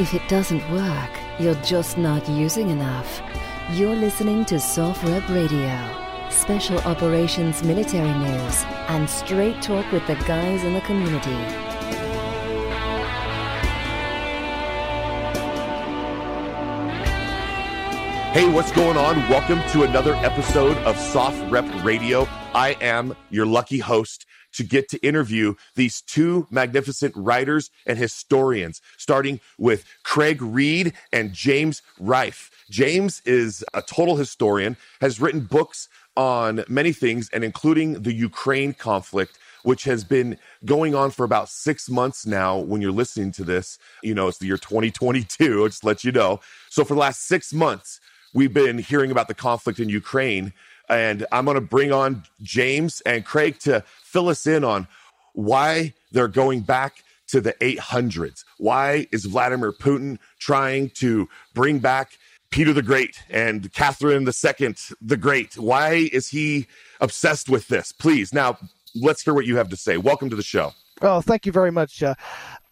If it doesn't work, you're just not using enough. You're listening to Soft Rep Radio, special operations, military news, and straight talk with the guys in the community. Hey, what's going on? Welcome to another episode of Soft Rep Radio. I am your lucky host to get to interview these two magnificent writers and historians, starting with Craig Reed and James Reiff. James is a total historian, has written books on many things, and including the Ukraine conflict, which has been going on for about 6 months now. When you're listening to this, you know, it's the year 2022, I'll just let you know. So for the last 6 months, we've been hearing about the conflict in Ukraine. And I'm going to bring on James and Craig to fill us in on why they're going back to the 800s. Why is Vladimir Putin trying to bring back Peter the Great and Catherine II the Great? Why is he obsessed with this? Please, now, let's hear what you have to say. Welcome to the show. Oh, thank you very much.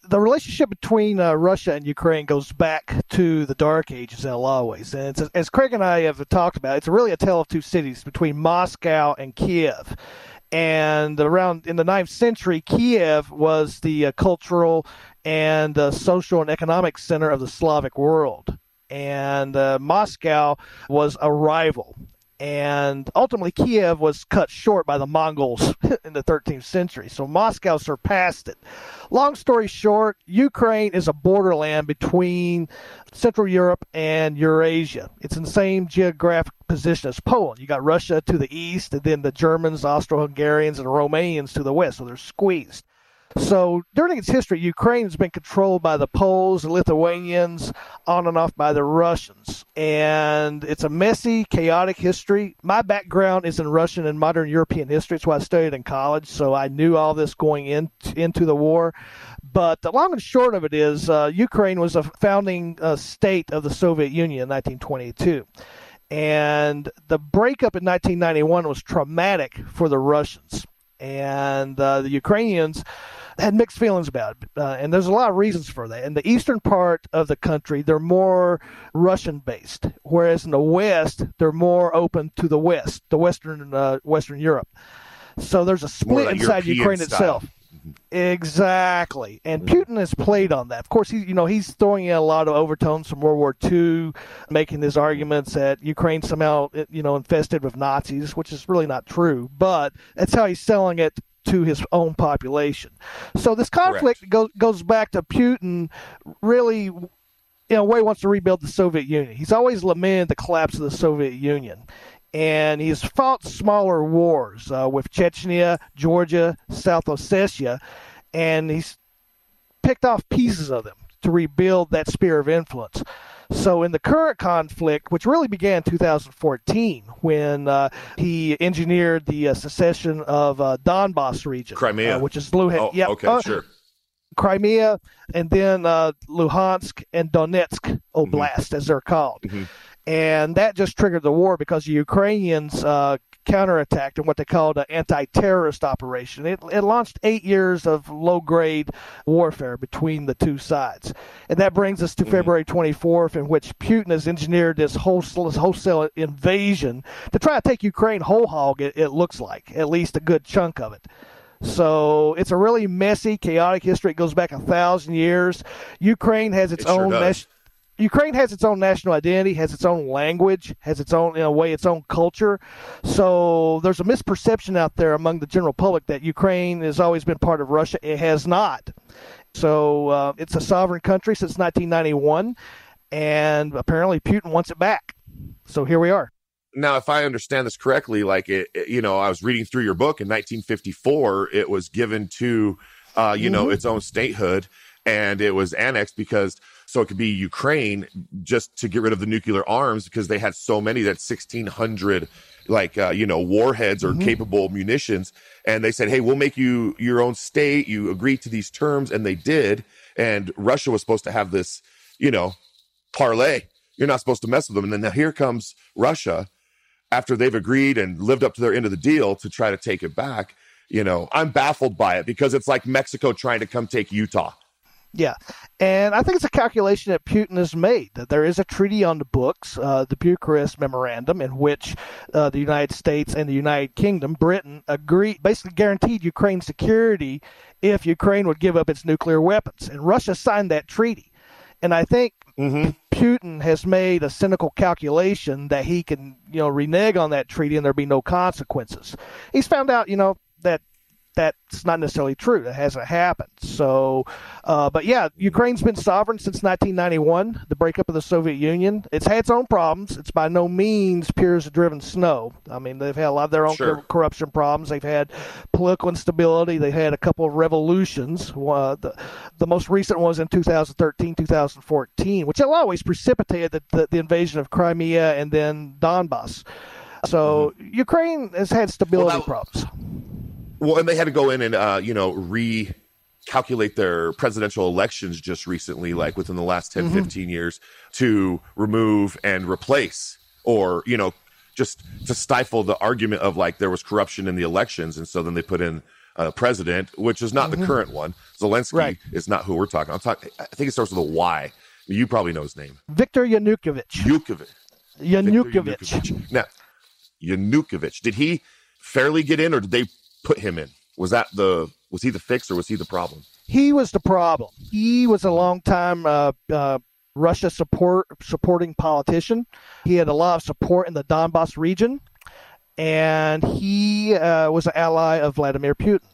The relationship between Russia and Ukraine goes back to the Dark Ages, as always. And it's, as Craig and I have talked about, it's really a tale of two cities between Moscow and Kiev. And around in the 9th century, Kiev was the cultural and social and economic center of the Slavic world. And Moscow was a rival. And ultimately, Kiev was cut short by the Mongols in the 13th century. So Moscow surpassed it. Long story short, Ukraine is a borderland between Central Europe and Eurasia. It's in the same geographic position as Poland. You got Russia to the east, and then the Germans, Austro-Hungarians, and Romanians to the west. So they're squeezed. So during its history, Ukraine's been controlled by the Poles, the Lithuanians, on and off by the Russians. And it's a messy, chaotic history. My background is in Russian and modern European history. It's what I studied in college, so I knew all this going into the war. But the long and short of it is Ukraine was a founding state of the Soviet Union in 1922. And the breakup in 1991 was traumatic for the Russians. And the Ukrainians had mixed feelings about it. And there's a lot of reasons for that. In the eastern part of the country, they're more Russian-based, whereas in the west, they're more open to the west, the Western Europe. So there's a split like inside European Ukraine style. Itself. Exactly. And Putin has played on that. Of course, he's throwing in a lot of overtones from World War II, making his arguments that Ukraine somehow, infested with Nazis, which is really not true. But that's how he's selling it to his own population. So this conflict goes back to Putin really, in a way, wants to rebuild the Soviet Union. He's always lamented the collapse of the Soviet Union. And he's fought smaller wars with Chechnya, Georgia, South Ossetia, and he's picked off pieces of them to rebuild that sphere of influence. So in the current conflict, which really began in 2014 when he engineered the secession of Donbas region. Crimea. Which is Luhansk. Oh, yep. Okay, sure. Crimea, and then Luhansk and Donetsk Oblast, as they're called. Mm-hmm. And that just triggered the war because the Ukrainians counterattacked in what they called an anti-terrorist operation. It launched 8 years of low-grade warfare between the two sides. And that brings us to February 24th, in which Putin has engineered this wholesale invasion to try to take Ukraine whole hog, it looks like, at least a good chunk of it. So it's a really messy, chaotic history. It goes back 1,000 years. Ukraine has its own Ukraine has its own national identity, has its own language, has its own, in a way, its own culture. So there's a misperception out there among the general public that Ukraine has always been part of Russia. It has not. So it's a sovereign country since 1991, and apparently Putin wants it back. So here we are. Now, if I understand this correctly, I was reading through your book in 1954, it was given to, its own statehood, and it was annexed because... So it could be Ukraine just to get rid of the nuclear arms because they had so many, that 1,600 warheads or capable munitions. And they said, hey, we'll make you your own state. You agree to these terms. And they did. And Russia was supposed to have this, parlay. You're not supposed to mess with them. And then now here comes Russia after they've agreed and lived up to their end of the deal to try to take it back. I'm baffled by it because it's like Mexico trying to come take Utah. Yeah, and I think it's a calculation that Putin has made, that there is a treaty on the books, the Bucharest Memorandum, in which the United States and the United Kingdom, Britain, basically guaranteed Ukraine security if Ukraine would give up its nuclear weapons. And Russia signed that treaty. And I think Putin has made a cynical calculation that he can, renege on that treaty and there'd be no consequences. He's found out, that's not necessarily true. That hasn't happened. So, but yeah, Ukraine's been sovereign since 1991, the breakup of the Soviet Union. It's had its own problems. It's by no means pure as driven snow. I mean, they've had a lot of their own corruption problems. They've had political instability. They've had a couple of revolutions. The most recent one was in 2013, 2014, which always precipitated the invasion of Crimea and then Donbas. So Ukraine has had stability problems. Well, and they had to go in and, recalculate their presidential elections just recently, like within the last 10, 15 years, to remove and replace or, just to stifle the argument of like there was corruption in the elections. And so then they put in a president, which is not the current one. Zelensky is not who we're talking. I think it starts with a Y. You probably know his name. Viktor Yanukovych. Yanukovych. Now, Yanukovych, did he fairly get in or did they put him in? Was he the fix or was he the problem? He was the problem. He was a long-time Russia supporting politician. He had a lot of support in the Donbas region, and he was an ally of Vladimir Putin.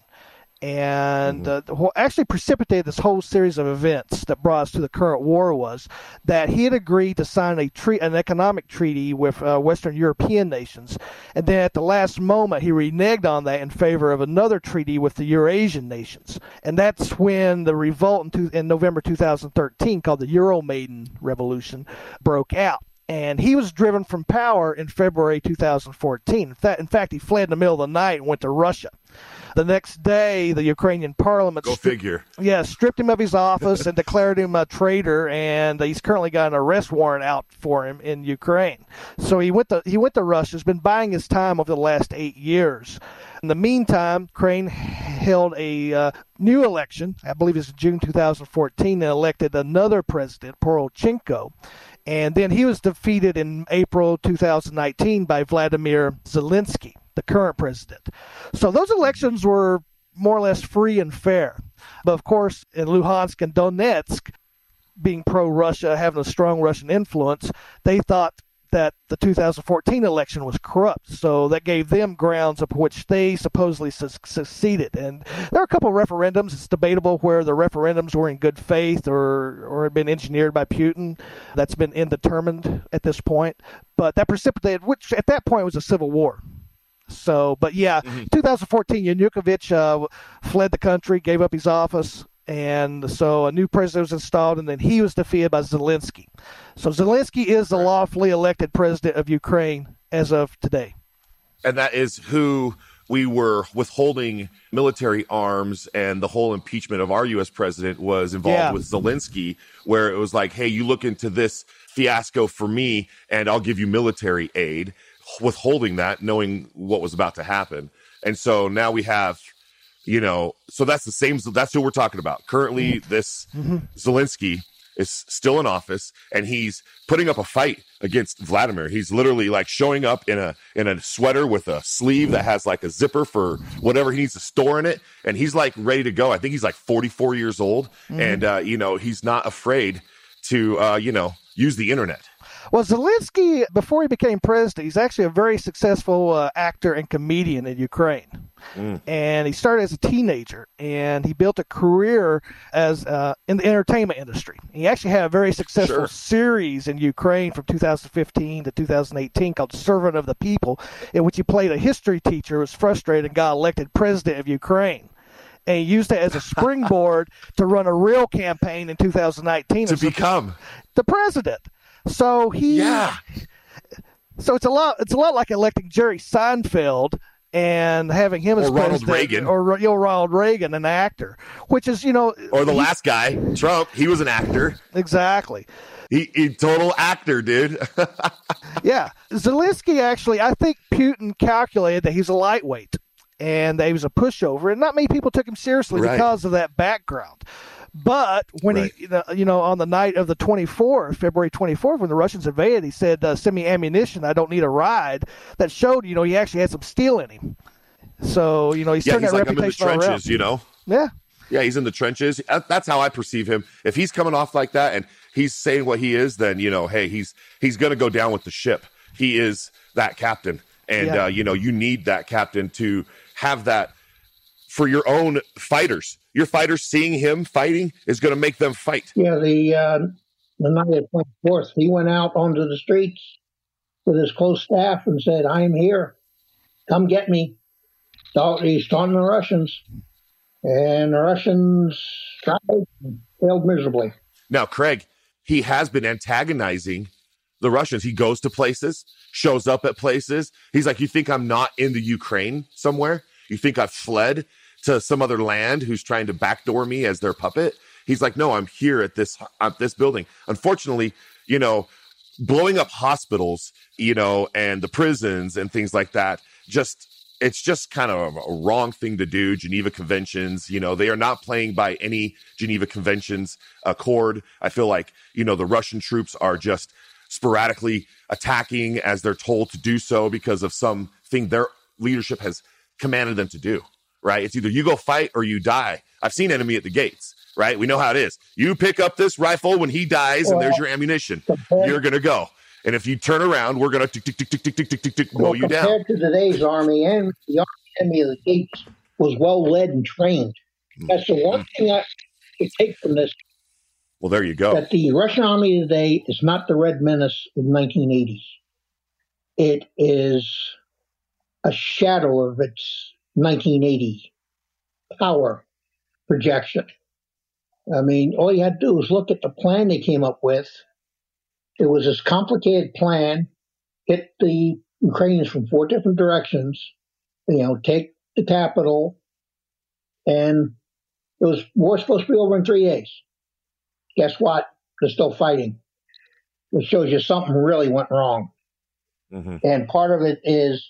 and actually precipitated this whole series of events that brought us to the current war was that he had agreed to sign an economic treaty with Western European nations, and then at the last moment he reneged on that in favor of another treaty with the Eurasian nations, and that's when the revolt in November 2013 called the Euromaidan Revolution broke out. And he was driven from power in February 2014. In fact, he fled in the middle of the night and went to Russia. The next day, the Ukrainian parliament stripped him of his office and declared him a traitor, and he's currently got an arrest warrant out for him in Ukraine. So he went to Russia. He's been buying his time over the last 8 years. In the meantime, Ukraine held a new election. I believe it's June 2014, and elected another president, Porochenko. And then he was defeated in April 2019 by Vladimir Zelensky, the current president. So those elections were more or less free and fair. But of course, in Luhansk and Donetsk, being pro-Russia, having a strong Russian influence, they thought that the 2014 election was corrupt. So that gave them grounds upon which they supposedly succeeded. And there are a couple of referendums. It's debatable where the referendums were in good faith or had been engineered by Putin. That's been indetermined at this point. But that precipitated, which at that point was a civil war. So, but yeah, 2014, Yanukovych fled the country, gave up his office. And so a new president was installed, and then he was defeated by Zelensky. So Zelensky is the lawfully elected president of Ukraine as of today. And that is who we were withholding military arms, and the whole impeachment of our U.S. president was involved with Zelensky, where it was like, hey, you look into this fiasco for me, and I'll give you military aid, withholding that, knowing what was about to happen. And so now we have... so that's the same. That's who we're talking about. Currently, this Zelensky is still in office, and he's putting up a fight against Vladimir. He's literally like showing up in a sweater with a sleeve that has like a zipper for whatever he needs to store in it, and he's like ready to go. I think he's like 44 years old, and he's not afraid to use the internet. Well, Zelensky, before he became president, he's actually a very successful actor and comedian in Ukraine. And he started as a teenager, and he built a career as in the entertainment industry. He actually had a very successful series in Ukraine from 2015 to 2018 called Servant of the People, in which he played a history teacher who was frustrated and got elected president of Ukraine. And he used it as a springboard to run a real campaign in 2019. To become the president. So so it's a lot like electing Jerry Seinfeld and having him as president, Ronald Reagan, an actor, which is or the last guy, Trump, he was an actor. Exactly. He total actor, dude. Zelensky actually, I think Putin calculated that he's a lightweight and that he was a pushover, and not many people took him seriously because of that background. But when he on the night of the 24th, February 24th, when the Russians invaded, he said, send me ammunition. I don't need a ride. That showed, he actually had some steel in him. So, he's turned that reputation around. Yeah, he's like, I'm in the trenches, Yeah. Yeah, he's in the trenches. That's how I perceive him. If he's coming off like that and he's saying what he is, then, hey, he's going to go down with the ship. He is that captain. And, you need that captain to have that for your own fighters. Your fighters seeing him fighting is going to make them fight. Yeah, the night of the 24th, he went out onto the streets with his close staff and said, I am here. Come get me. He's taunting the Russians. And the Russians tried and failed miserably. Now, Craig, he has been antagonizing the Russians. He goes to places, shows up at places. He's like, you think I'm not in the Ukraine somewhere? You think I've fled to some other land who's trying to backdoor me as their puppet? He's like, no, I'm here at this building. Unfortunately, blowing up hospitals, and the prisons and things like that, it's just kind of a wrong thing to do. Geneva Conventions, they are not playing by any Geneva Conventions accord. I feel like, the Russian troops are just sporadically attacking as they're told to do so because of something their leadership has commanded them to do. Right? It's either you go fight or you die. I've seen Enemy at the Gates, right? We know how it is. You pick up this rifle when he dies, and there's your ammunition. You're going to go. And if you turn around, we're going to tick, tick, tick, tick, tick, tick, tick, tick, mow you down. Compared to today's army and the Army of the Gates was well led and trained. That's the one thing I could take from this. Well, there you go. That the Russian army today is not the Red Menace of the 1980s. It is a shadow of its 1980 power projection. I mean, all you had to do was look at the plan they came up with. It was this complicated plan, hit the Ukrainians from four different directions, take the capital, and it was war supposed to be over in 3 days. Guess what? They're still fighting. It shows you something really went wrong. Mm-hmm. And part of it is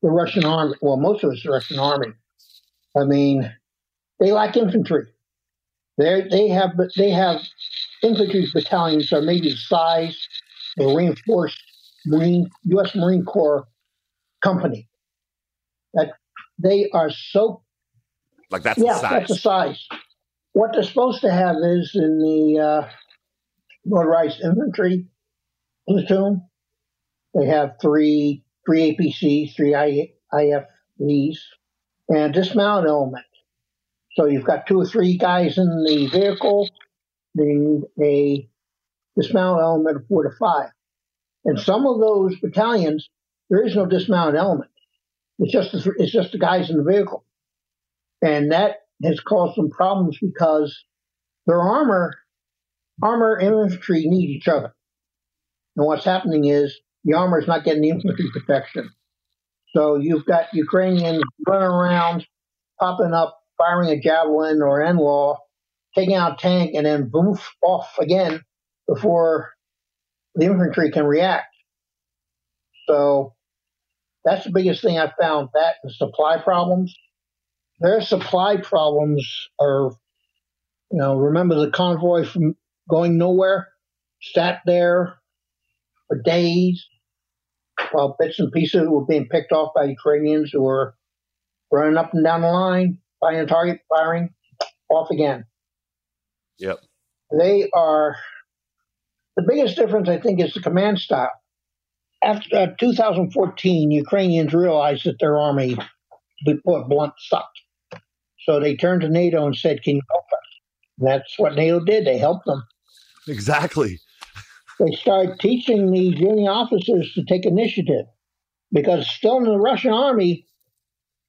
the Russian army. Well, most of it's the Russian army. I mean, they lack infantry. They have infantry battalions that are maybe the size of a reinforced U.S. Marine Corps company. That they are so like that's the size. That's the size. What they're supposed to have is in the motorized infantry platoon. They have three APCs, three IFVs, and dismount element. So you've got two or three guys in the vehicle, then a dismount element of 4 to 5. And some of those battalions, there is no dismount element. It's just the guys in the vehicle. And that has caused some problems because their armor and infantry need each other. And what's happening is the armor is not getting the infantry protection. So you've got Ukrainians running around, popping up, firing a javelin or NLAW, taking out a tank, and then boom, off again before the infantry can react. So that's the biggest thing I found, that the supply problems. Their supply problems are, remember the convoy from going nowhere, sat there for days while bits and pieces were being picked off by Ukrainians who were running up and down the line, finding a target, firing, off again. Yep. They are, the biggest difference I think is the command style. After 2014, Ukrainians realized that their army, to be blunt, sucked. So they turned to NATO and said, "Can you help us?" And that's what NATO did. They helped them. Exactly. They started teaching the junior officers to take initiative, because still in the Russian army,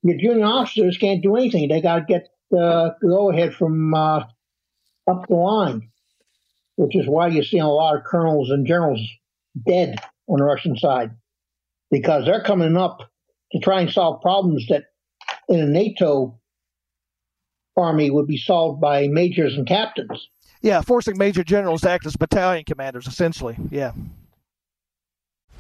your junior officers can't do anything. They got to get go ahead from up the line, which is why you're seeing a lot of colonels and generals dead on the Russian side, because they're coming up to try and solve problems that in a NATO army would be solved by majors and captains. Yeah, forcing major generals to act as battalion commanders, essentially. Yeah.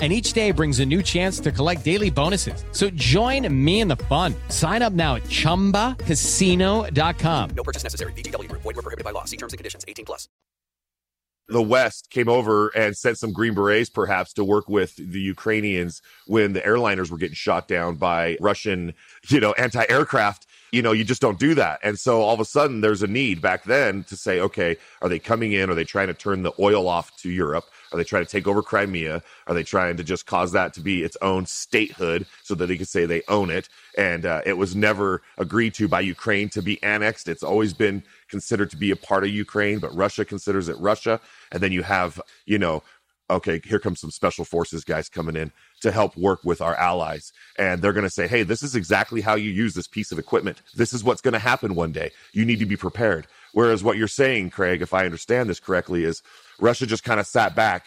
And each day brings a new chance to collect daily bonuses. So join me in the fun. Sign up now at ChumbaCasino.com. No purchase necessary. VGW. Void where prohibited by law. See terms and conditions. 18+. The West came over and sent some Green Berets, perhaps, to work with the Ukrainians when the airliners were getting shot down by Russian, anti-aircraft. You just don't do that. And so all of a sudden there's a need back then to say, okay, are they coming in? Are they trying to turn the oil off to Europe? Are they trying to take over Crimea? Are they trying to just cause that to be its own statehood so that they could say they own it? And it was never agreed to by Ukraine to be annexed. It's always been considered to be a part of Ukraine, but Russia considers it Russia. And then you have, okay, here comes some special forces guys coming in to help work with our allies. And they're going to say, hey, this is exactly how you use this piece of equipment. This is what's going to happen one day. You need to be prepared. Whereas what you're saying, Craig, if I understand this correctly, is Russia just kind of sat back,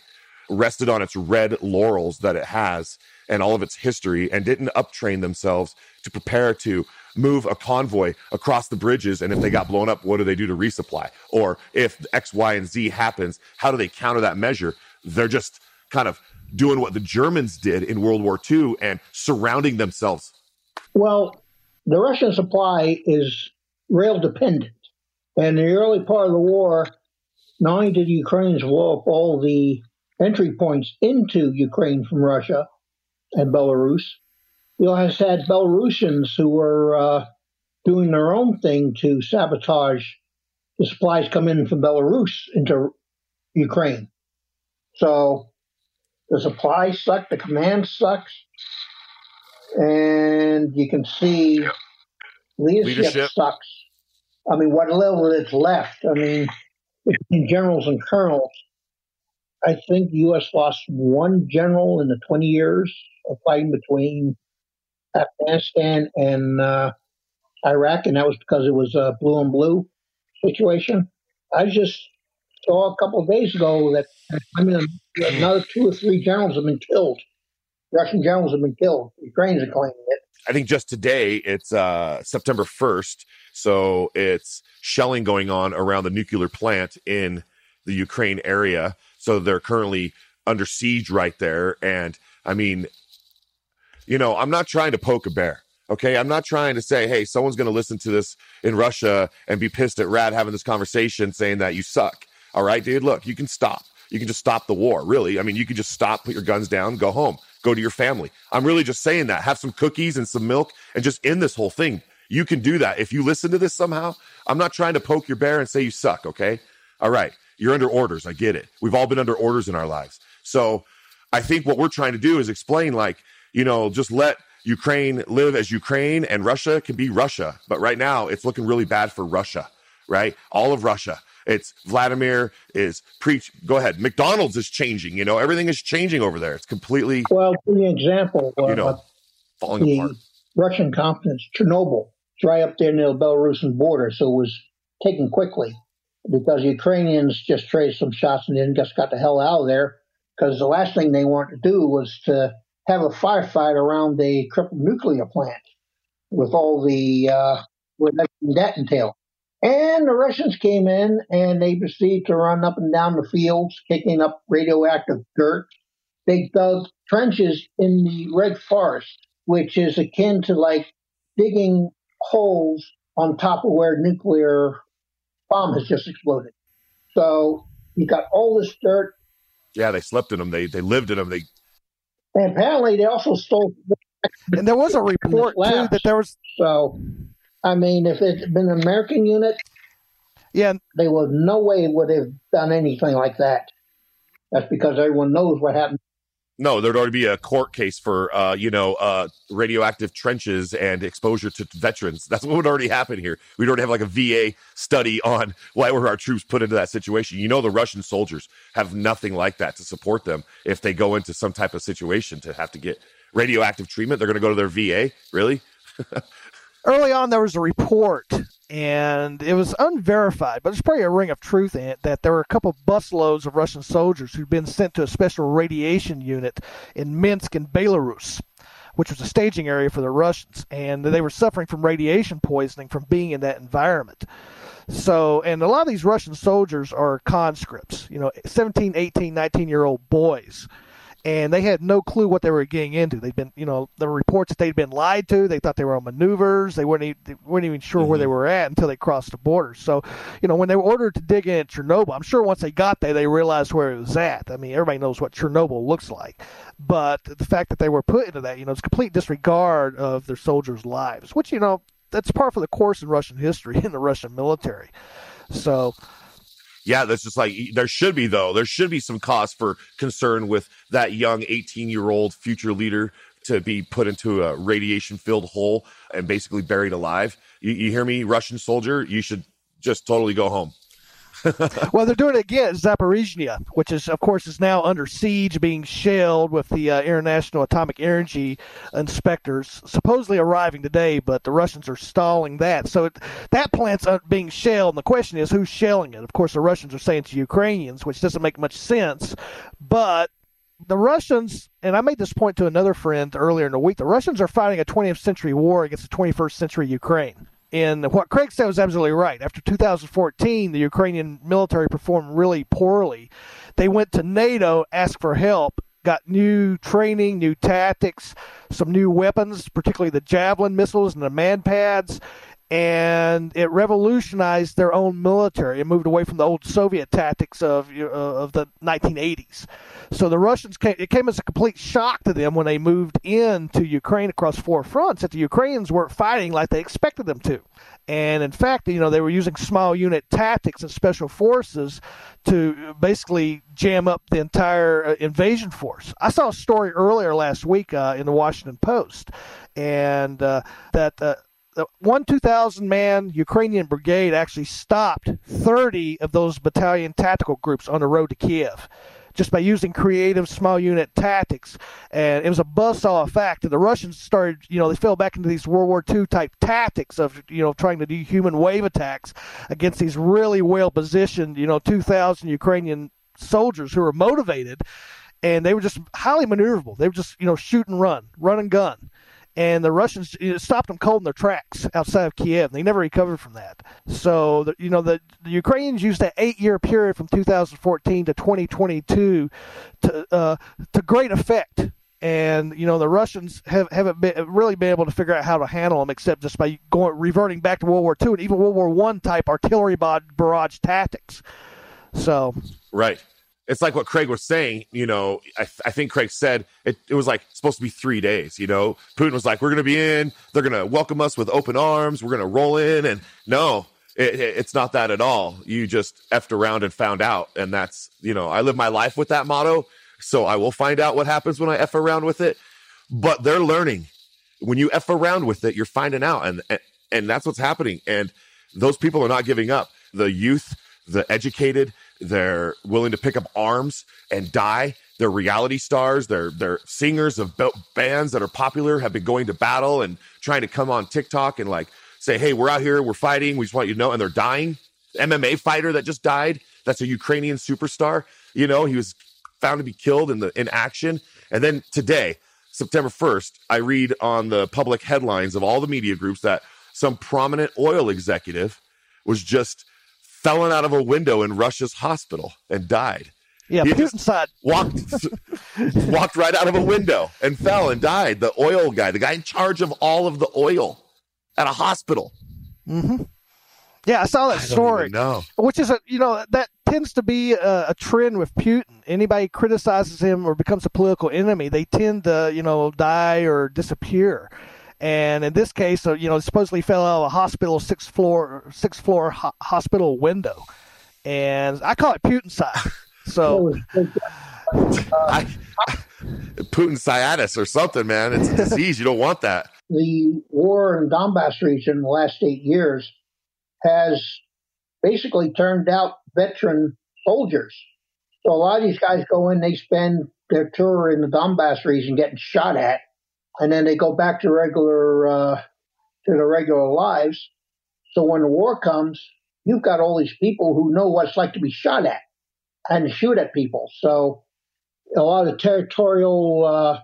rested on its red laurels that it has and all of its history, and didn't uptrain themselves to prepare to move a convoy across the bridges. And if they got blown up, what do they do to resupply? Or if X, Y, and Z happens, how do they counter that measure? They're just kind of doing what the Germans did in World War II and surrounding themselves. Well, the Russian supply is rail dependent. And in the early part of the war, not only did the Ukrainians blow up all the entry points into Ukraine from Russia and Belarus, you also had Belarusians who were doing their own thing to sabotage the supplies coming in from Belarus into Ukraine. So the supply sucked, the command sucks, and you can see leadership sucks. I mean, what level is left? I mean, between generals and colonels, I think U.S. lost one general in the 20 years of fighting between Afghanistan and Iraq, and that was because it was a blue and blue situation. I just saw a couple of days ago that another 2 or 3 generals have been killed. Russian generals have been killed. Ukrainians are claiming it. I think just today, it's September 1st, so it's shelling going on around the nuclear plant in the Ukraine area. So they're currently under siege right there. And I mean, I'm not trying to poke a bear, okay? I'm not trying to say, hey, someone's going to listen to this in Russia and be pissed at Rad having this conversation saying that you suck. All right, dude, look, you can stop. You can just stop the war, really. I mean, you can just stop, put your guns down, go home, go to your family. I'm really just saying that. Have some cookies and some milk and just end this whole thing. You can do that. If you listen to this somehow, I'm not trying to poke your bear and say you suck, okay? All right, you're under orders. I get it. We've all been under orders in our lives. So I think what we're trying to do is explain, just let Ukraine live as Ukraine and Russia can be Russia. But right now, it's looking really bad for Russia, right? All of Russia. It's Vladimir is preach. Go ahead. McDonald's is changing. Everything is changing over there. It's completely. Well, for the example, falling apart. Russian confidence, Chernobyl, it's right up there near the Belarusian border. So it was taken quickly because Ukrainians just traded some shots and then just got the hell out of there because the last thing they wanted to do was to have a firefight around the crippled nuclear plant with all the what that entailed. And the Russians came in, and they proceeded to run up and down the fields, kicking up radioactive dirt. They dug trenches in the Red Forest, which is akin to, digging holes on top of where a nuclear bomb has just exploded. So you got all this dirt. Yeah, they slept in them. They lived in them. And apparently they also stole. And there was a report, too, that there was. So. I mean, if it had been an American unit, they would no way would have done anything like that. That's because everyone knows what happened No, there'd already be a court case for, radioactive trenches and exposure to veterans. That's what would already happen here. We'd already have like a VA study on why were our troops put into that situation. You know, the Russian soldiers have nothing like that to support them if they go into some type of situation to have to get radioactive treatment. They're going to go to their VA. Really? Early on, there was a report, and it was unverified, but there's probably a ring of truth in it, that there were a couple busloads of Russian soldiers who'd been sent to a special radiation unit in Minsk and Belarus, which was a staging area for the Russians, and they were suffering from radiation poisoning from being in that environment. So, and a lot of these Russian soldiers are conscripts, 17, 18, 19-year-old boys. And they had no clue what they were getting into. They'd been, the reports that they'd been lied to. They thought they were on maneuvers. They weren't even sure where they were at until they crossed the border. So, when they were ordered to dig in at Chernobyl, I'm sure once they got there, they realized where it was at. I mean, everybody knows what Chernobyl looks like. But the fact that they were put into that, it's complete disregard of their soldiers' lives, which, that's par for the course in Russian history in the Russian military. So... yeah, that's just like, there should be some cause for concern with that young 18-year-old future leader to be put into a radiation-filled hole and basically buried alive. You hear me, Russian soldier? You should just totally go home. Well, they're doing it again at Zaporizhzhia, which is, of course, is now under siege, being shelled with the International Atomic Energy inspectors supposedly arriving today, but the Russians are stalling that. So that plant's being shelled, and the question is, who's shelling it? Of course, the Russians are saying to Ukrainians, which doesn't make much sense, but the Russians, and I made this point to another friend earlier in the week, the Russians are fighting a 20th century war against the 21st century Ukraine. And what Craig said was absolutely right. After 2014, the Ukrainian military performed really poorly. They went to NATO, asked for help, got new training, new tactics, some new weapons, particularly the Javelin missiles and the man pads, and it revolutionized their own military. It moved away from the old Soviet tactics of the 1980s. So the Russians it came as a complete shock to them when they moved into Ukraine across four fronts that the Ukrainians weren't fighting like they expected them to. And in fact, they were using small unit tactics and special forces to basically jam up the entire invasion force. I saw a story earlier last week in the Washington Post, and the 2,000-man Ukrainian brigade actually stopped 30 of those battalion tactical groups on the road to Kiev, just by using creative small unit tactics. And it was a buzzsaw effect. And the Russians started, they fell back into these World War II type tactics of, trying to do human wave attacks against these really well-positioned, 2,000 Ukrainian soldiers who were motivated. And they were just highly maneuverable. They were just, shoot and run, run and gun. And the Russians stopped them cold in their tracks outside of Kiev. They never recovered from that. So, the Ukrainians used that 8-year period from 2014 to 2022 to great effect. And, the Russians haven't really been able to figure out how to handle them, except just by reverting back to World War II and even World War I type artillery barrage tactics. So, right. It's like what Craig was saying, I think Craig said it was like supposed to be 3 days, Putin was like, we're going to be in, they're going to welcome us with open arms, we're going to roll in. And no, it's not that at all. You just effed around and found out. And that's, I live my life with that motto. So I will find out what happens when I eff around with it. But they're learning. When you eff around with it, you're finding out. And that's what's happening. And those people are not giving up. The youth, the educated, they're willing to pick up arms and die. They're reality stars. They're singers of bands that are popular, have been going to battle and trying to come on TikTok and say, hey, we're out here, we're fighting, we just want you to know, and they're dying. The MMA fighter that just died, that's a Ukrainian superstar. He was found to be killed in action. And then today, September 1st, I read on the public headlines of all the media groups that some prominent oil executive was just fallen out of a window in Russia's hospital and died. Yeah, Putin's side. Walked right out of a window and fell and died. The oil guy, the guy in charge of all of the oil at a hospital. Mm-hmm. Yeah, I saw that story. Which is, that tends to be a trend with Putin. Anybody criticizes him or becomes a political enemy, they tend to, die or disappear. And in this case, supposedly fell out of a hospital sixth floor hospital window, and I call it Putin side. So, Putin's sciatus or something, man. It's a disease. You don't want that. The war in Donbas region in the last 8 years has basically turned out veteran soldiers. So a lot of these guys go in, they spend their tour in the Donbas region getting shot at, and then they go back to their regular lives. So when the war comes, you've got all these people who know what it's like to be shot at and shoot at people. So a lot of territorial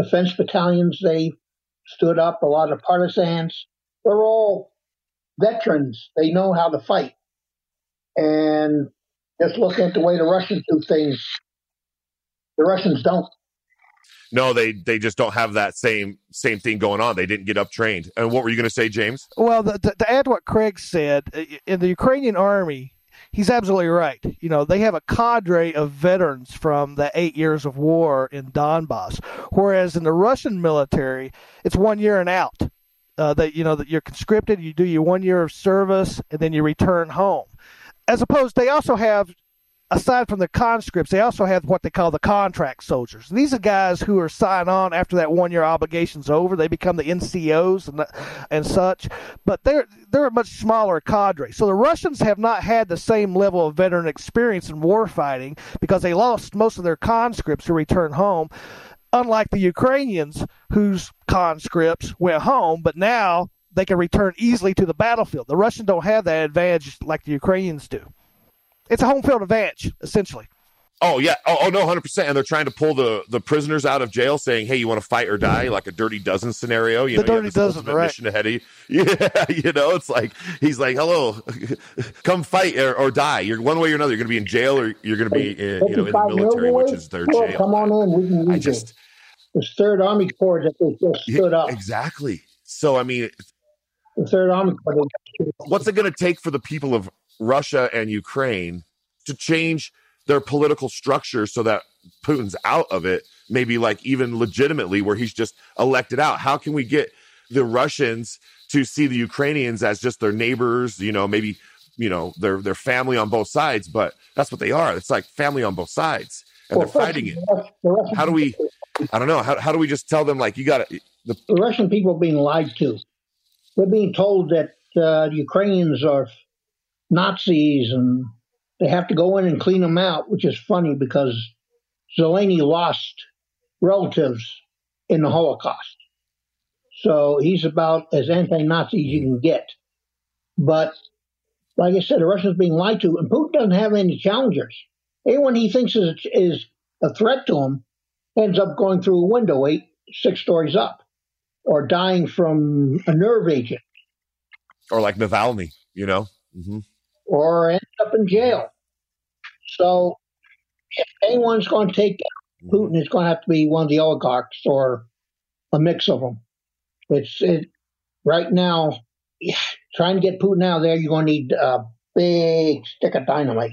defense battalions, they stood up, a lot of partisans. They're all veterans. They know how to fight. And just looking at the way the Russians do things, the Russians don't. No, they just don't have that same thing going on. They didn't get up trained. And what were you going to say, James? Well, to add to what Craig said, in the Ukrainian army, he's absolutely right. You know, they have a cadre of veterans from the 8 years of war in Donbas, whereas in the Russian military, it's 1 year and out. That you're conscripted, you do your 1 year of service, and then you return home. As opposed, they also have, aside from the conscripts, they also have what they call the contract soldiers. These are guys who are signed on after that 1 year obligation's over. They become the NCOs and such, but they're a much smaller cadre. So the Russians have not had the same level of veteran experience in war fighting because they lost most of their conscripts who returned home, unlike the Ukrainians whose conscripts went home, but now they can return easily to the battlefield. The Russians don't have that advantage like the Ukrainians do. It's a home field advantage, essentially. Oh, yeah. Oh, no, 100%. And they're trying to pull the prisoners out of jail saying, hey, you want to fight or die, like a Dirty Dozen scenario. You know, Dirty Dozen, right? Mission ahead of you. Yeah, you know, it's like, he's like, hello, come fight or die. You're one way or another. You're going to be in jail or you're going to be in the military, which is their jail. Come on in. We can use it. The Third Army Corps just stood up. Exactly. So, I mean, the Third Army Corps. What's it going to take for the people of Russia and Ukraine to change their political structure so that Putin's out of it, maybe like even legitimately where he's just elected out? How can we get the Russians to see the Ukrainians as just their neighbors, you know, maybe, you know, their family on both sides, but that's what they are. It's like family on both sides and they're fighting it. How do we, I don't know. How do we just tell them like, you got to, the Russian people are being lied to. They're being told that the Ukrainians are Nazis and they have to go in and clean them out, which is funny because Zelensky lost relatives in the Holocaust. So he's about as anti-Nazi as you can get. But like I said, the Russians are being lied to, and Putin doesn't have any challengers. Anyone he thinks is a threat to him ends up going through a window 6 stories up or dying from a nerve agent. Or like Navalny, you know? Mm-hmm. Or end up in jail. So if anyone's going to take Putin, it's going to have to be one of the oligarchs or a mix of them. Right now, trying to get Putin out of there, you're going to need a big stick of dynamite.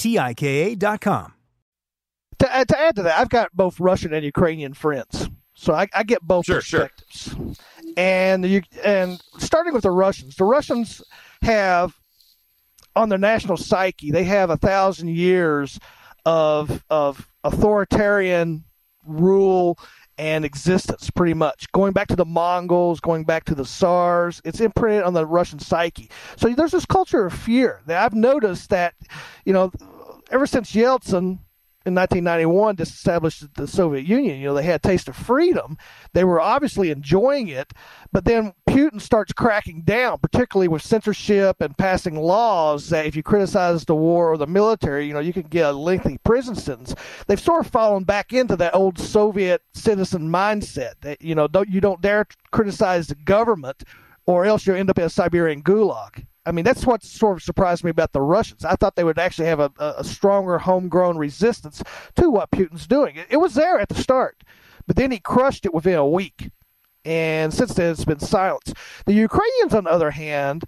To add to that, I've got both Russian and Ukrainian friends, so I get both perspectives. Sure. And starting with the Russians have on their national psyche, they have 1,000 years of authoritarian rule and existence, pretty much going back to the Mongols, going back to the Tsars. It's imprinted on the Russian psyche. So there's this culture of fear that I've noticed that, you know, ever since Yeltsin in 1991 disestablished the Soviet Union, you know, they had a taste of freedom. They were obviously enjoying it, but then Putin starts cracking down, particularly with censorship and passing laws that if you criticize the war or the military, you know, you can get a lengthy prison sentence. They've sort of fallen back into that old Soviet citizen mindset that, you know, you don't dare criticize the government or else you'll end up in a Siberian gulag. I mean, that's what sort of surprised me about the Russians. I thought they would actually have a stronger homegrown resistance to what Putin's doing. It was there at the start, but then he crushed it within a week. And since then, it's been silence. The Ukrainians, on the other hand,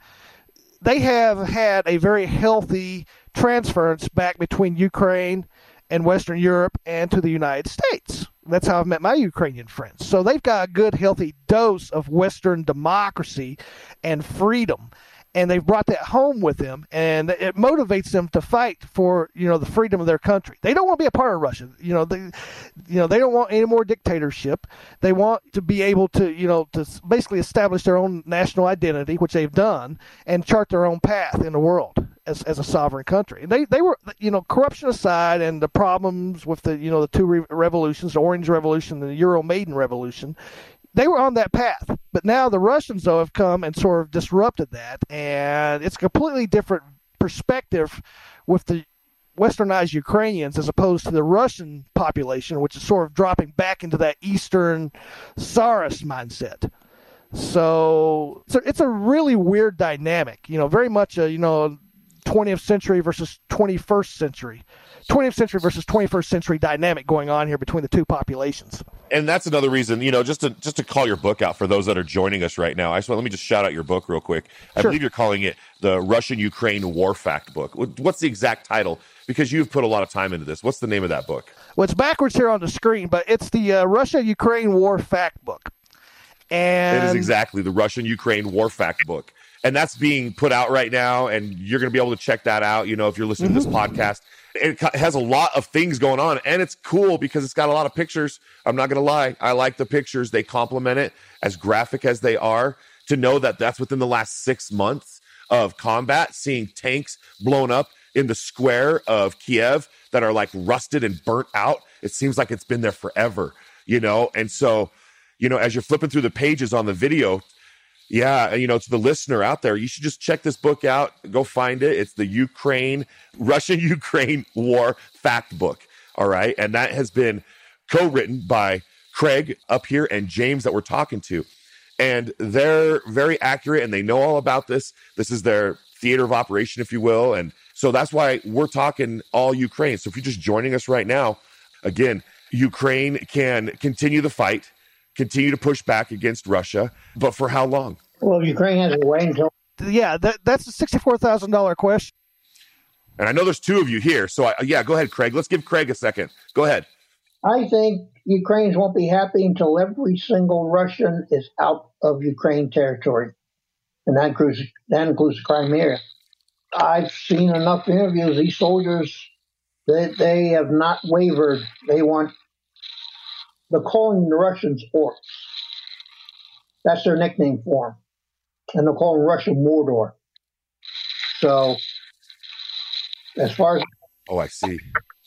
they have had a very healthy transference back between Ukraine and Western Europe and to the United States. That's how I've met my Ukrainian friends. So they've got a good, healthy dose of Western democracy and freedom. And they've brought that home with them, and it motivates them to fight for, you know, the freedom of their country. They don't want to be a part of Russia. They don't want any more dictatorship. They want to be able to, you know, to basically establish their own national identity, which they've done, and chart their own path in the world as a sovereign country. And they were, you know, corruption aside and the problems with the, you know, the two revolutions, the Orange Revolution and the Euromaidan Revolution, they were on that path. But now the Russians, though, have come and sort of disrupted that. And it's a completely different perspective with the westernized Ukrainians as opposed to the Russian population, which is sort of dropping back into that Eastern Tsarist mindset. So it's a really weird dynamic, you know, very much a, you know, 20th century versus 21st century. 20th century versus 21st century dynamic going on here between the two populations. And that's another reason, you know, just to call your book out for those that are joining us right now. Let me just shout out your book real quick. I believe you're calling it the Russian-Ukraine War Fact book. What's the exact title? Because you've put a lot of time into this. What's the name of that book? Well, it's backwards here on the screen, but it's the Russia-Ukraine War Fact book. And it is exactly the Russian-Ukraine War Fact book. And that's being put out right now, and you're going to be able to check that out, you know, if you're listening to this podcast. It has a lot of things going on, and it's cool because it's got a lot of pictures. I'm not going to lie. I like the pictures. They complement it, as graphic as they are, to know that that's within the last 6 months of combat, seeing tanks blown up in the square of Kiev that are, like, rusted and burnt out. It seems like it's been there forever, you know? And so, you know, as you're flipping through the pages on the video, yeah, you know, to the listener out there, you should just check this book out. Go find it. It's the Russian-Ukraine War Fact Book, all right? And that has been co-written by Craig up here and James that we're talking to. And they're very accurate, and they know all about this. This is their theater of operation, if you will. And so that's why we're talking all Ukraine. So if you're just joining us right now, again, Ukraine can continue the fight, continue to push back against Russia, but for how long? Well, Ukraine has to wait until... Yeah, that's a $64,000 question. And I know there's two of you here, so go ahead, Craig. Let's give Craig a second. Go ahead. I think Ukrainians won't be happy until every single Russian is out of Ukraine territory, and that includes Crimea. I've seen enough interviews. These soldiers They have not wavered. They want, they're calling the Russians orcs. That's their nickname for them. And they're calling Russia Mordor. So, as far as... Oh, I see.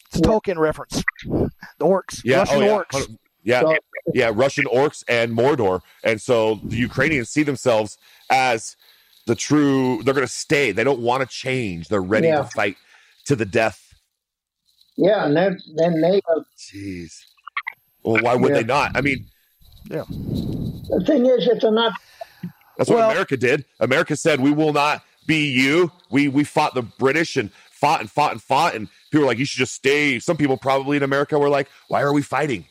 It's a Tolkien reference. The orcs. Yeah. Russian orcs. Yeah. So, yeah, Russian orcs and Mordor. And so the Ukrainians see themselves as the true... They're going to stay. They don't want to change. They're ready to fight to the death. Yeah, and then they... Jeez. Well, why would they not? I mean... Yeah. The thing is, it's not... That's what America did. America said, we will not be you. We fought the British and fought. And people were like, you should just stay. Some people probably in America were like, why are we fighting?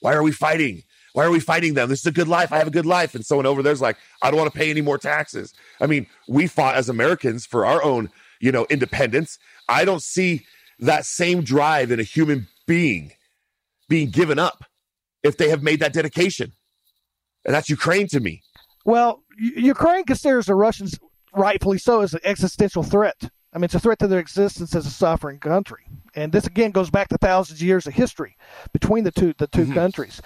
Why are we fighting? Why are we fighting them? This is a good life. I have a good life. And someone over there's like, I don't want to pay any more taxes. I mean, we fought as Americans for our own, you know, independence. I don't see that same drive in a human being being given up if they have made that dedication. And that's Ukraine to me. Well, Ukraine considers the Russians, rightfully so, as an existential threat. I mean, it's a threat to their existence as a sovereign country. And this, again, goes back to thousands of years of history between the two countries.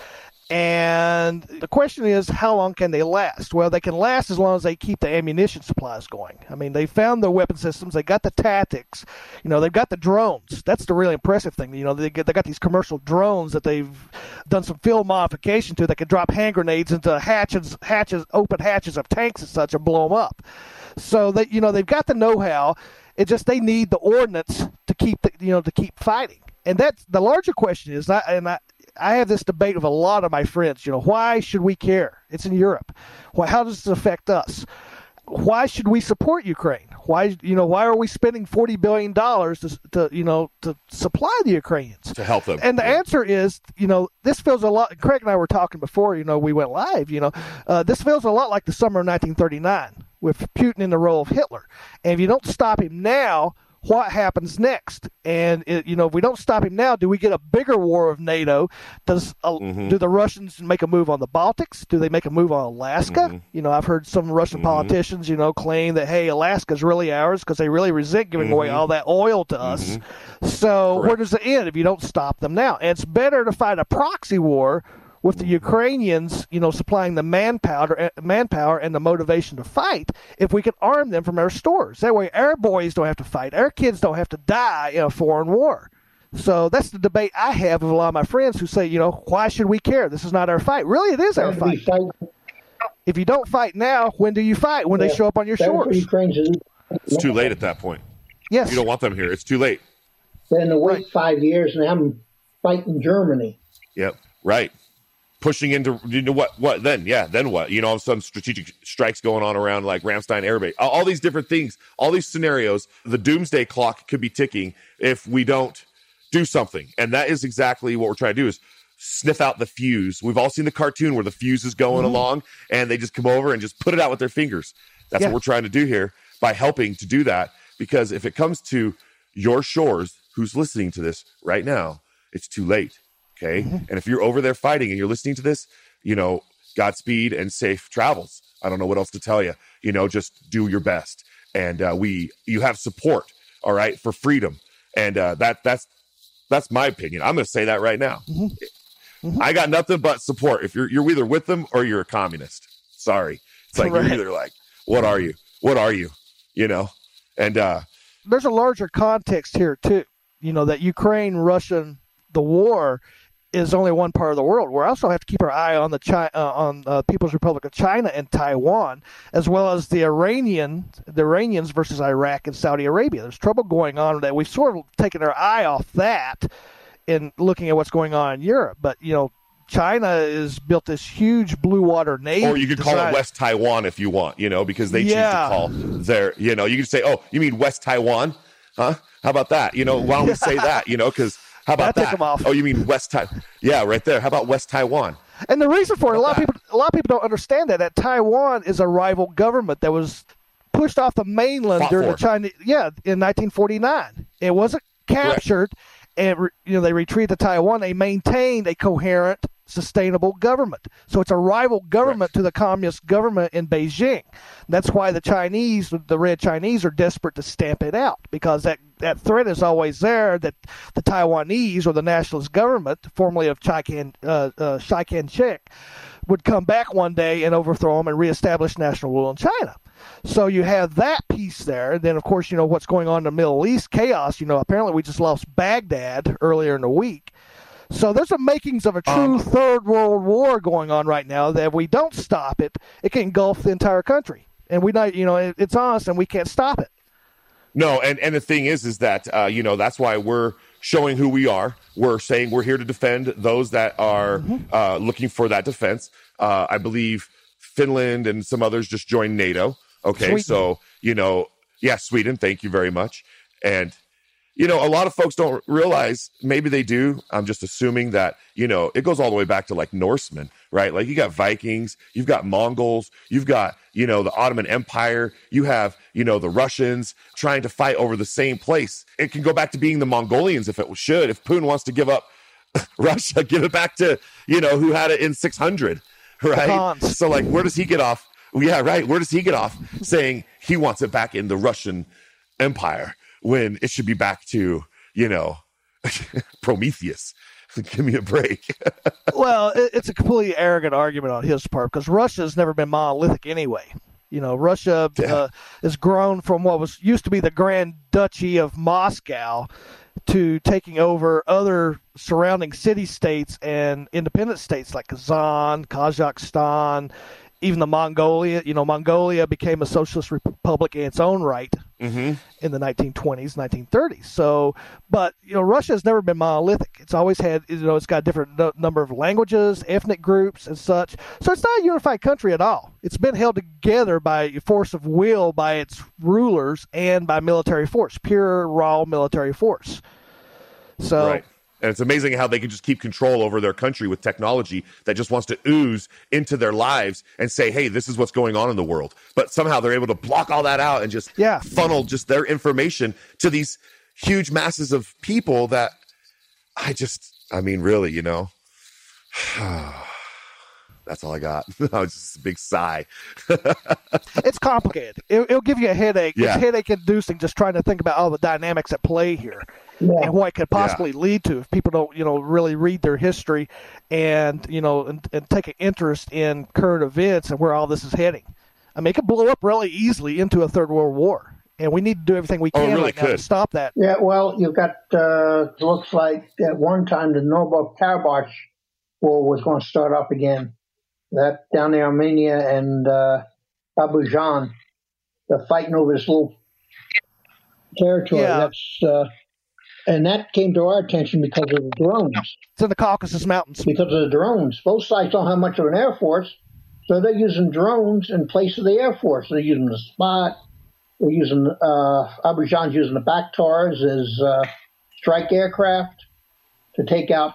And the question is, how long can they last? Well, they can last as long as they keep the ammunition supplies going. I mean, they found their weapon systems. They got the tactics. You know, they've got the drones. That's the really impressive thing. You know, they got these commercial drones that they've done some field modification to that can drop hand grenades into open hatches of tanks and such, and blow them up. So that, you know, they've got the know-how. It's just they need the ordnance to keep keep fighting. And that's the larger question is, I have this debate with a lot of my friends. You know, why should we care? It's in Europe. Well, how does this affect us? Why should we support Ukraine? Why are we spending $40 billion to supply the Ukrainians, to help them? And the answer is, this feels a lot. Craig and I were talking before, we went live. This feels a lot like the summer of 1939 with Putin in the role of Hitler. And if you don't stop him now, what happens next? And, if we don't stop him now, do we get a bigger war of NATO? Do the Russians make a move on the Baltics? Do they make a move on Alaska? Mm-hmm. I've heard some Russian politicians, claim that, hey, Alaska's really ours because they really resent giving away all that oil to us. So where does it end if you don't stop them now? And it's better to fight a proxy war with the Ukrainians, supplying the manpower and the motivation to fight, if we can arm them from our stores. That way our boys don't have to fight. Our kids don't have to die in a foreign war. So that's the debate I have with a lot of my friends who say, why should we care? This is not our fight. Really, it is our fight. If you don't fight now, when do you fight? When they show up on your shores? It's too late at that point. Yes. You don't want them here. It's too late. Then to wait 5 years and I'm fighting Germany. Yep, right. Pushing into what then? Yeah, then what? All of a sudden strategic strikes going on around like Ramstein Air Base. All these different things, all these scenarios, the doomsday clock could be ticking if we don't do something. And that is exactly what we're trying to do, is sniff out the fuse. We've all seen the cartoon where the fuse is going along and they just come over and just put it out with their fingers. That's what we're trying to do here by helping to do that. Because if it comes to your shores, who's listening to this right now, it's too late. Okay. Mm-hmm. And if you're over there fighting and you're listening to this, Godspeed and safe travels. I don't know what else to tell you. Just do your best. And you have support, all right, for freedom. And that's my opinion. I'm going to say that right now. Mm-hmm. Mm-hmm. I got nothing but support. If you're either with them or you're a communist. Sorry. It's like you're either like, what are you? What are you? And there's a larger context here too. That Ukraine-Russian the war is only one part of the world. We also have to keep our eye on the People's Republic of China and Taiwan, as well as the Iranians versus Iraq and Saudi Arabia. There's trouble going on that we've sort of taken our eye off that in looking at what's going on in Europe. But China has built this huge blue water navy. Or you could call it West Taiwan if you want, because they choose to call their. You could say, oh, you mean West Taiwan, huh? How about that? Why don't we say that? Because. How about that? Oh, you mean West Taiwan? Yeah, right there. How about West Taiwan? And the reason for it, a lot of people don't understand that Taiwan is a rival government that was pushed off the mainland the Chinese, in 1949. It wasn't captured, and they retreated to Taiwan. They maintained a coherent, sustainable government. So it's a rival government to the communist government in Beijing. That's why the Chinese, the Red Chinese, are desperate to stamp it out, because that that threat is always there, that the Taiwanese or the nationalist government, formerly of Chiang Kai-shek, would come back one day and overthrow them and reestablish national rule in China. So you have that piece there. Then, of course, you know what's going on in the Middle East, chaos. You know, apparently we just lost Baghdad earlier in the week. So there's the makings of a true third world war going on right now that if we don't stop it, it can engulf the entire country. And we not, you know, it's on us and we can't stop it. No, and the thing is that, you know, that's why we're showing who we are. We're saying we're here to defend those that are looking for that defense. I believe Finland and some others just joined NATO. Okay, Sweden. So, you know, yeah, Sweden, thank you very much. And, you know, a lot of folks don't realize, maybe they do, I'm just assuming that, you know, it goes all the way back to, like, Norsemen, right? Like, you got Vikings, you've got Mongols, you've got, you know, the Ottoman Empire, you have, you know, the Russians trying to fight over the same place. It can go back to being the Mongolians if it should. If Putin wants to give up Russia, give it back to, you know, who had it in 600, right? So, like, where does he get off? Yeah, right. Where does he get off saying he wants it back in the Russian Empire when it should be back to, you know, Prometheus? Give me a break. Well, it's a completely arrogant argument on his part because Russia's never been monolithic anyway. You know, Russia has grown from what was used to be the Grand Duchy of Moscow to taking over other surrounding city-states and independent states like Kazan, Kazakhstan, even the Mongolia. You know, Mongolia became a socialist republic in its own right in the 1920s, 1930s. So, but, you know, Russia has never been monolithic. It's always had, you know, it's got a different number of languages, ethnic groups and such. So it's not a unified country at all. It's been held together by force of will by its rulers and by military force, pure, raw military force. So. Right. And it's amazing how they can just keep control over their country with technology that just wants to ooze into their lives and say, hey, this is what's going on in the world. But somehow they're able to block all that out and just funnel just their information to these huge masses of people that I mean, really, you know, that's all I got. Just a big sigh. It's complicated. It'll give you a headache. Yeah. It's headache-inducing just trying to think about all the dynamics at play here. Yeah. And what it could possibly lead to if people don't, you know, really read their history and, you know, and take an interest in current events and where all this is heading. I mean, it could blow up really easily into a third world war, and we need to do everything we can now to stop that. Yeah, well, you've got looks like at one time the Nagorno-Karabakh war was going to start up again. That down in Armenia and Azerbaijan, they're fighting over this little territory. Yeah. That's and that came to our attention because of the drones. It's in the Caucasus Mountains. Because of the drones. Both sides don't have much of an air force, so they're using drones in place of the air force. They're using the Spot. They're using, Azerbaijan's using the Bactars as strike aircraft to take out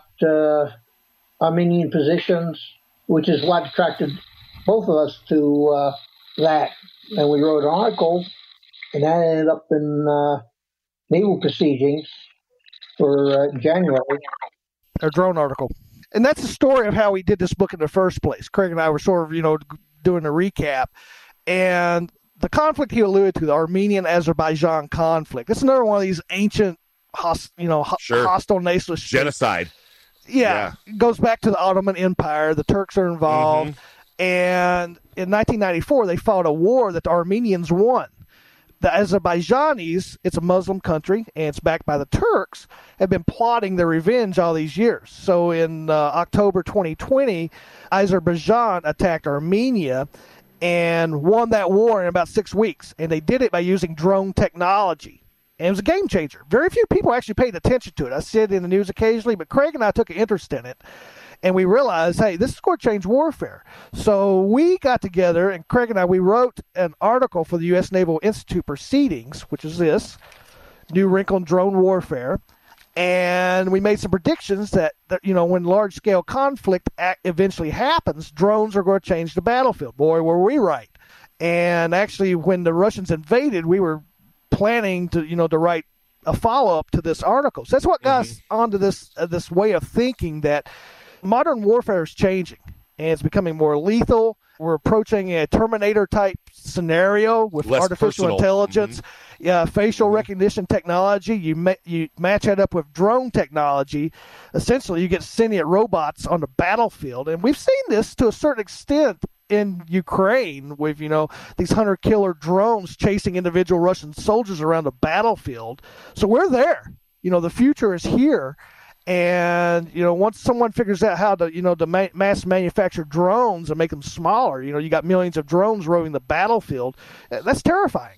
Armenian positions, which is what attracted both of us to that. And we wrote an article, and that ended up in naval proceedings. For January. A drone article. And that's the story of how we did this book in the first place. Craig and I were sort of, you know, doing a recap. And the conflict he alluded to, the Armenian-Azerbaijan conflict, it's another one of these ancient, hostile nationalist... genocide. Yeah. It goes back to the Ottoman Empire. The Turks are involved. Mm-hmm. And in 1994, they fought a war that the Armenians won. The Azerbaijanis, it's a Muslim country, and it's backed by the Turks, have been plotting their revenge all these years. So in October 2020, Azerbaijan attacked Armenia and won that war in about 6 weeks. And they did it by using drone technology. And it was a game changer. Very few people actually paid attention to it. I see it in the news occasionally, but Craig and I took an interest in it. And we realized, hey, this is going to change warfare. So we got together, and Craig and I, we wrote an article for the U.S. Naval Institute Proceedings, which is this, New Wrinkle in Drone Warfare. And we made some predictions that you know, when large-scale conflict eventually happens, drones are going to change the battlefield. Boy, were we right. And actually, when the Russians invaded, we were planning to, you know, to write a follow-up to this article. So that's what got us onto this way of thinking that modern warfare is changing. and it's becoming more lethal. We're approaching a Terminator-type scenario with artificial intelligence, facial recognition technology. You match that up with drone technology. Essentially, you get sentient robots on the battlefield. And we've seen this to a certain extent in Ukraine with, these hunter-killer drones chasing individual Russian soldiers around the battlefield. So we're there. The future is here. And, once someone figures out how to, to mass manufacture drones and make them smaller, you got millions of drones roaming the battlefield. That's terrifying.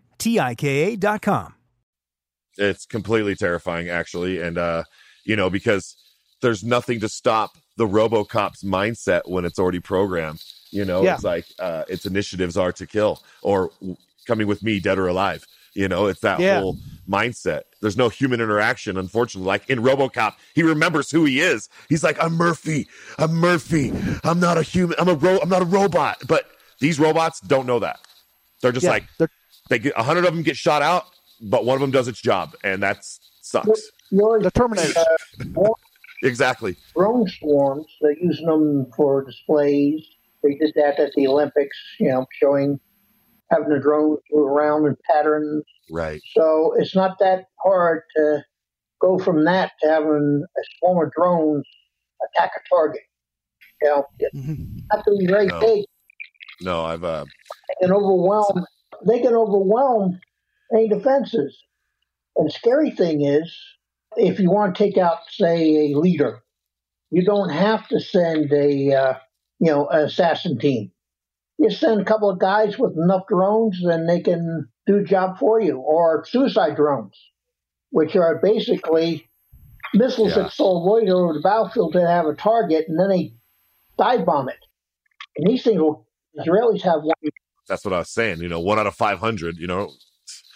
TIKA.com. It's completely terrifying, actually. And, because there's nothing to stop the RoboCop's mindset when it's already programmed. It's like its initiatives are to kill or coming with me, dead or alive. It's that whole mindset. There's no human interaction, unfortunately. Like in RoboCop, he remembers who he is. He's like, I'm Murphy. I'm not a human. I'm not a robot. But these robots don't know that. They're just They get 100 of them get shot out, but one of them does its job, and that sucks. The Terminator. Exactly. Drone swarms, they're using them for displays. They did that at the Olympics, having the drones move around in patterns. Right. So it's not that hard to go from that to having a swarm of drones attack a target. Not to be very big. No, I've... And overwhelm... They can overwhelm any defenses. And the scary thing is, if you want to take out, say, a leader, you don't have to send an assassin team. You send a couple of guys with enough drones, and they can do the job for you. Or suicide drones, which are basically missiles that still avoid over the battlefield to have a target, and then they dive bomb it. And these things, Israelis have one. That's what I was saying. 1 out of 500. One's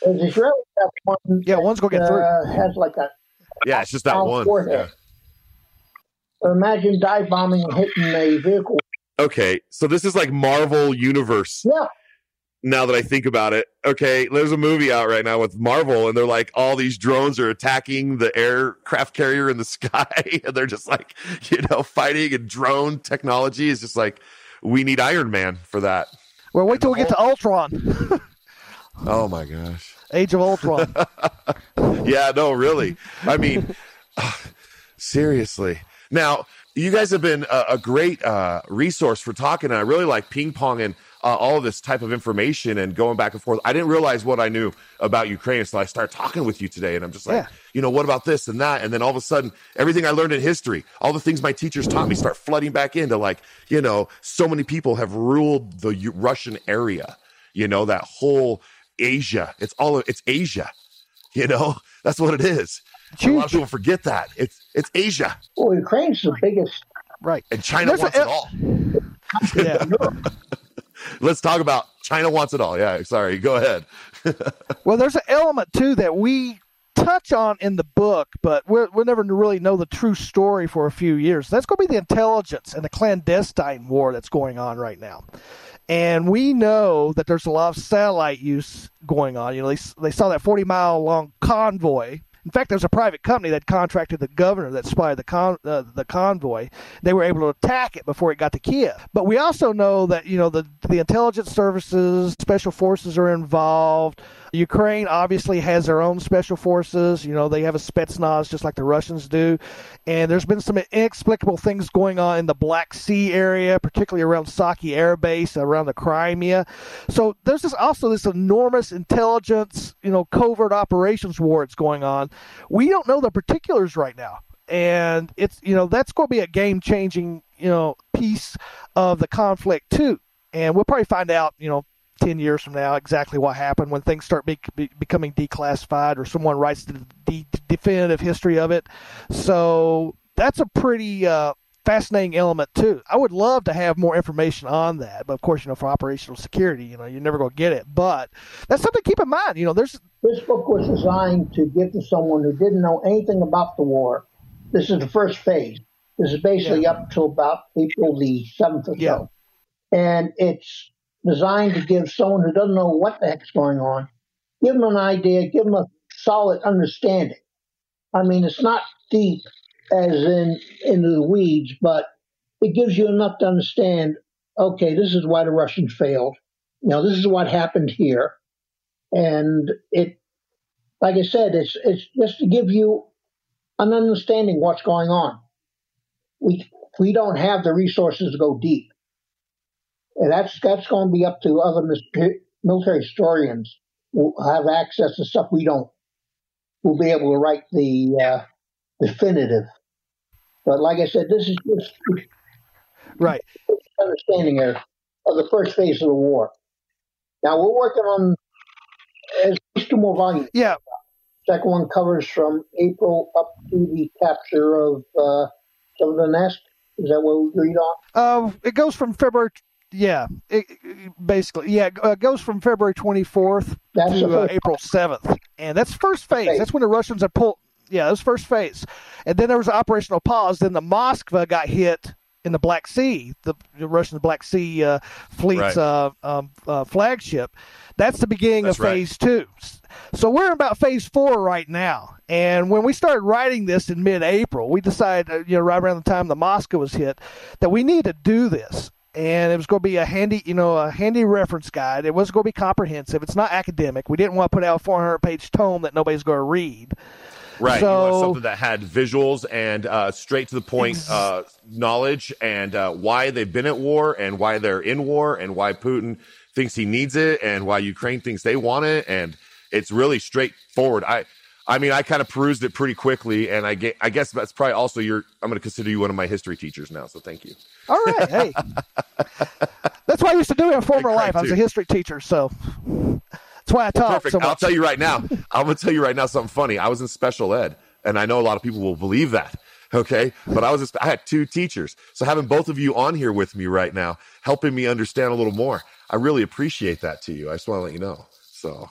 gonna get through. Has like that. Yeah, it's just that one. Yeah. So imagine dive bombing and hitting a vehicle. Okay, so this is like Marvel Universe. Yeah. now that I think about it. Okay, there's a movie out right now with Marvel, and they're like, all these drones are attacking the aircraft carrier in the sky, and they're just like, you know, fighting, and drone technology is just like, we need Iron Man for that. Well, wait till we get to Ultron. Oh my gosh. Age of Ultron. Yeah, no, really. I mean, seriously. Now, you guys have been a great resource for talking, and I really like ping pong and all of this type of information and going back and forth. I didn't realize what I knew about Ukraine until I started talking with you today, and I'm just like, you know, what about this and that? And then all of a sudden, everything I learned in history, all the things my teachers taught me start flooding back into, like, you know, so many people have ruled the Russian area, you know, that whole Asia. It's Asia, you know, that's what it is. A lot of people forget that. It's Asia. Well, Ukraine's the biggest. Right. And China wants it all. Yeah. Let's talk about China wants it all. Yeah, sorry. Go ahead. Well, there's an element, too, that we touch on in the book, but we'll never really know the true story for a few years. That's going to be the intelligence and the clandestine war that's going on right now. And we know that there's a lot of satellite use going on. You know, they saw that 40-mile-long convoy. In fact, there's a private company that contracted the governor that spied the convoy. They were able to attack it before it got to Kiev. But we also know that, you know, the intelligence services, special forces are involved. Ukraine obviously has their own special forces. You know, they have a Spetsnaz just like the Russians do. And there's been some inexplicable things going on in the Black Sea area, particularly around Saki Air Base, around the Crimea. So there's this enormous intelligence, you know, covert operations war that's going on. We don't know the particulars right now. And it's, you know, that's going to be a game-changing, you know, piece of the conflict too. And we'll probably find out, you know, 10 years from now exactly what happened when things start becoming declassified or someone writes the definitive history of it. So that's a pretty fascinating element too. I would love to have more information on that, but of course, you know, for operational security, you know, you're never going to get it. But that's something to keep in mind. You know, this book was designed to get to someone who didn't know anything about the war. This is the first phase. This is basically up to about April the 7th or so. And it's designed to give someone who doesn't know what the heck's going on, give them an idea, give them a solid understanding. I mean, it's not deep as in into the weeds, but it gives you enough to understand, okay, this is why the Russians failed. You know, this is what happened here. And it, like I said, it's just to give you an understanding what's going on. We don't have the resources to go deep. And that's going to be up to other military historians who have access to stuff we don't. We'll be able to write the definitive. But like I said, this is just right understanding of the first phase of the war. Now we're working on at least 2 more volumes. Yeah. Second one covers from April up to the capture of some of the nest. Is that what we agreed on? It goes from February. Yeah, it goes from February 24th to April 7th. And that's first phase. That's when the Russians are pulled. Yeah, that was first phase. And then there was an operational pause. Then the Moskva got hit in the Black Sea, the Russian Black Sea fleet's flagship. That's the beginning of phase 2. So we're about phase 4 right now. And when we started writing this in mid-April, we decided, you know, right around the time the Moskva was hit, that we need to do this. And it was going to be a handy reference guide. It wasn't going to be comprehensive. It's not academic. We didn't want to put out a 400-page tome that nobody's going to read. Right. So, you wanted something that had visuals and straight to the point knowledge and why they've been at war and why they're in war and why Putin thinks he needs it and why Ukraine thinks they want it. And it's really straightforward. I mean, I kind of perused it pretty quickly, and I guess that's probably also I'm going to consider you one of my history teachers now, so thank you. All right, hey. That's what I used to do in a former life. I was a history teacher, so that's why I talk so much. I'll tell you right now. I'm going to tell you right now something funny. I was in special ed, and I know a lot of people will believe that, okay? But I had 2 teachers, so having both of you on here with me right now, helping me understand a little more, I really appreciate that to you. I just want to let you know, so...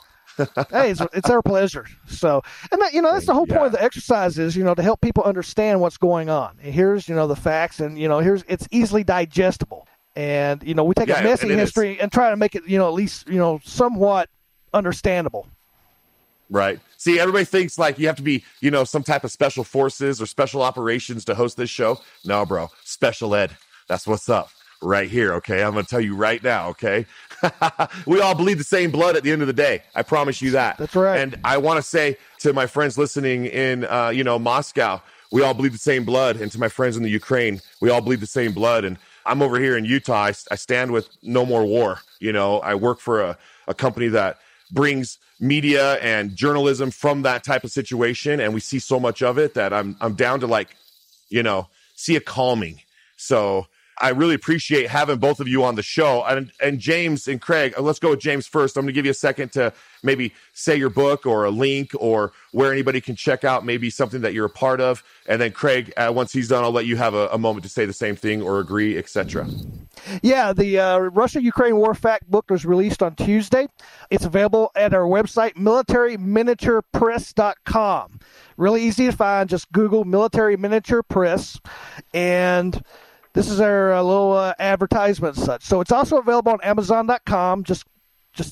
Hey, it's our pleasure. So, and that, you know, that's the whole point of the exercise is, you know, to help people understand what's going on. And here's, you know, the facts and, you know, here's, it's easily digestible. And, you know, we take a messy history and try to make it, you know, at least, you know, somewhat understandable. Right. See, everybody thinks like you have to be, you know, some type of special forces or special operations to host this show. No, bro. Special ed. That's what's up right here. Okay. I'm going to tell you right now. Okay. We all bleed the same blood at the end of the day. I promise you that. That's right. And I want to say to my friends listening in, you know, Moscow, we all bleed the same blood. And to my friends in the Ukraine, we all bleed the same blood. And I'm over here in Utah. I stand with No More War. You know, I work for a company that brings media and journalism from that type of situation. And we see so much of it that I'm down to, like, you know, see a calming. So I really appreciate having both of you on the show. And James and Craig, let's go with James first. I'm going to give you a second to maybe say your book or a link or where anybody can check out maybe something that you're a part of. And then Craig, once he's done, I'll let you have a moment to say the same thing or agree, etc. Yeah, the Russia-Ukraine War Fact book was released on Tuesday. It's available at our website, militaryminaturepress.com. Really easy to find. Just Google Military Miniature Press. And this is our little advertisement and such. So it's also available on Amazon.com. Just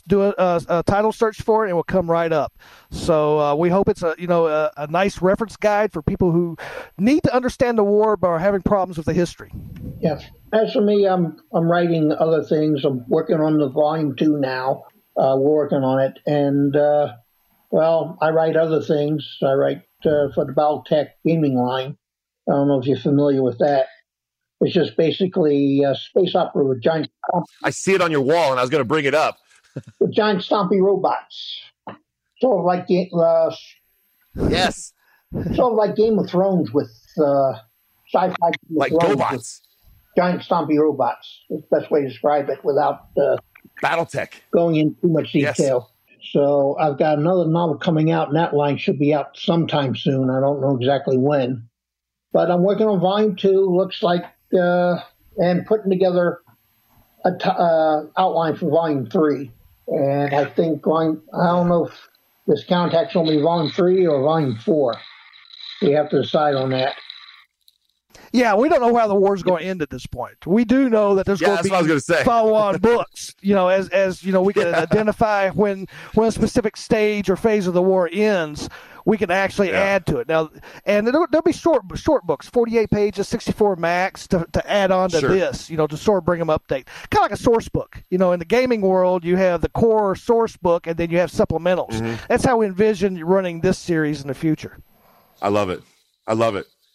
do a title search for it, and it will come right up. So we hope it's a nice reference guide for people who need to understand the war but are having problems with the history. Yeah. As for me, I'm writing other things. I'm working on the Volume 2 now. We're working on it, and I write other things. I write for the BattleTech gaming line. I don't know if you're familiar with that. It's just basically a space opera with giant. I see it on your wall, and I was going to bring it up. With giant stompy robots, sort of like sort of like Game of Thrones with sci-fi. Like GoBots, giant stompy robots. That's the best way to describe it without BattleTech going into too much detail. Yes. So I've got another novel coming out, and that line should be out sometime soon. I don't know exactly when, but I'm working on Volume 2. Looks like. And putting together an outline for Volume 3. And I think, I don't know if this contact's going to be Volume 3 or Volume 4. We have to decide on that. Yeah, we don't know how the war's going to end at this point. We do know that there's going to be follow-on books. You know, as you know, we can identify when a specific stage or phase of the war ends. We can actually add to it now, and there'll be short books, 48 pages, 64 max, to add on to this. You know, to sort of bring them update, kind of like a source book. You know, in the gaming world, you have the core source book, and then you have supplementals. Mm-hmm. That's how we envision running this series in the future. I love it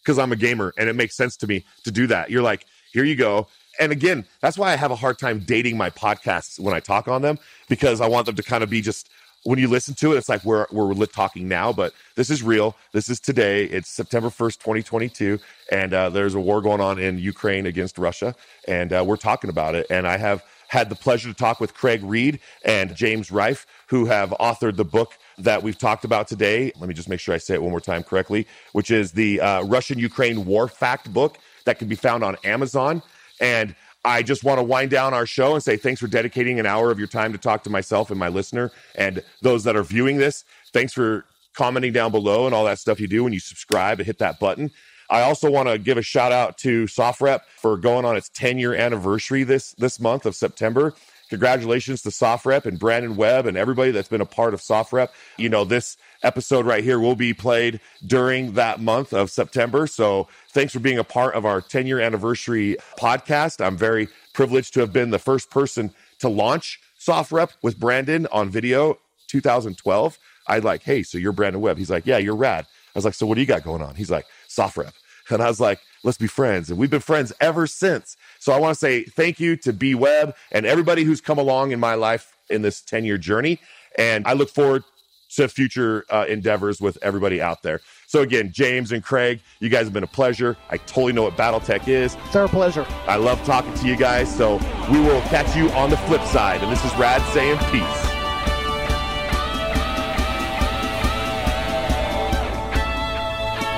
because I'm a gamer, and it makes sense to me to do that. You're like, here you go. And again, that's why I have a hard time dating my podcasts when I talk on them, because I want them to kind of be just. When you listen to it, it's like we're talking now, but this is real. This is today. It's September 1st, 2022, and there's a war going on in Ukraine against Russia, and we're talking about it. And I have had the pleasure to talk with Craig Reed and James Reiff, who have authored the book that we've talked about today. Let me just make sure I say it one more time correctly, which is the Russian-Ukraine War Fact book that can be found on Amazon. And I just want to wind down our show and say thanks for dedicating an hour of your time to talk to myself and my listener and those that are viewing this. Thanks for commenting down below and all that stuff you do when you subscribe and hit that button. I also want to give a shout out to Soft Rep for going on its 10-year anniversary this month of September. Congratulations to Soft Rep and Brandon Webb and everybody that's been a part of Soft Rep. You know, this episode right here will be played during that month of September. So thanks for being a part of our 10-year anniversary podcast. I'm very privileged to have been the first person to launch Soft Rep with Brandon on video 2012. I'd like, hey, so you're Brandon Webb. He's like, yeah, you're rad. I was like, so what do you got going on? He's like, Soft Rep. And I was like, let's be friends. And we've been friends ever since. So I want to say thank you to B Webb and everybody who's come along in my life in this 10-year journey. And I look forward to future endeavors with everybody out there. So again, James and Craig, you guys have been a pleasure. I totally know what BattleTech is. It's our pleasure. I love talking to you guys. So we will catch you on the flip side. And this is Rad saying peace.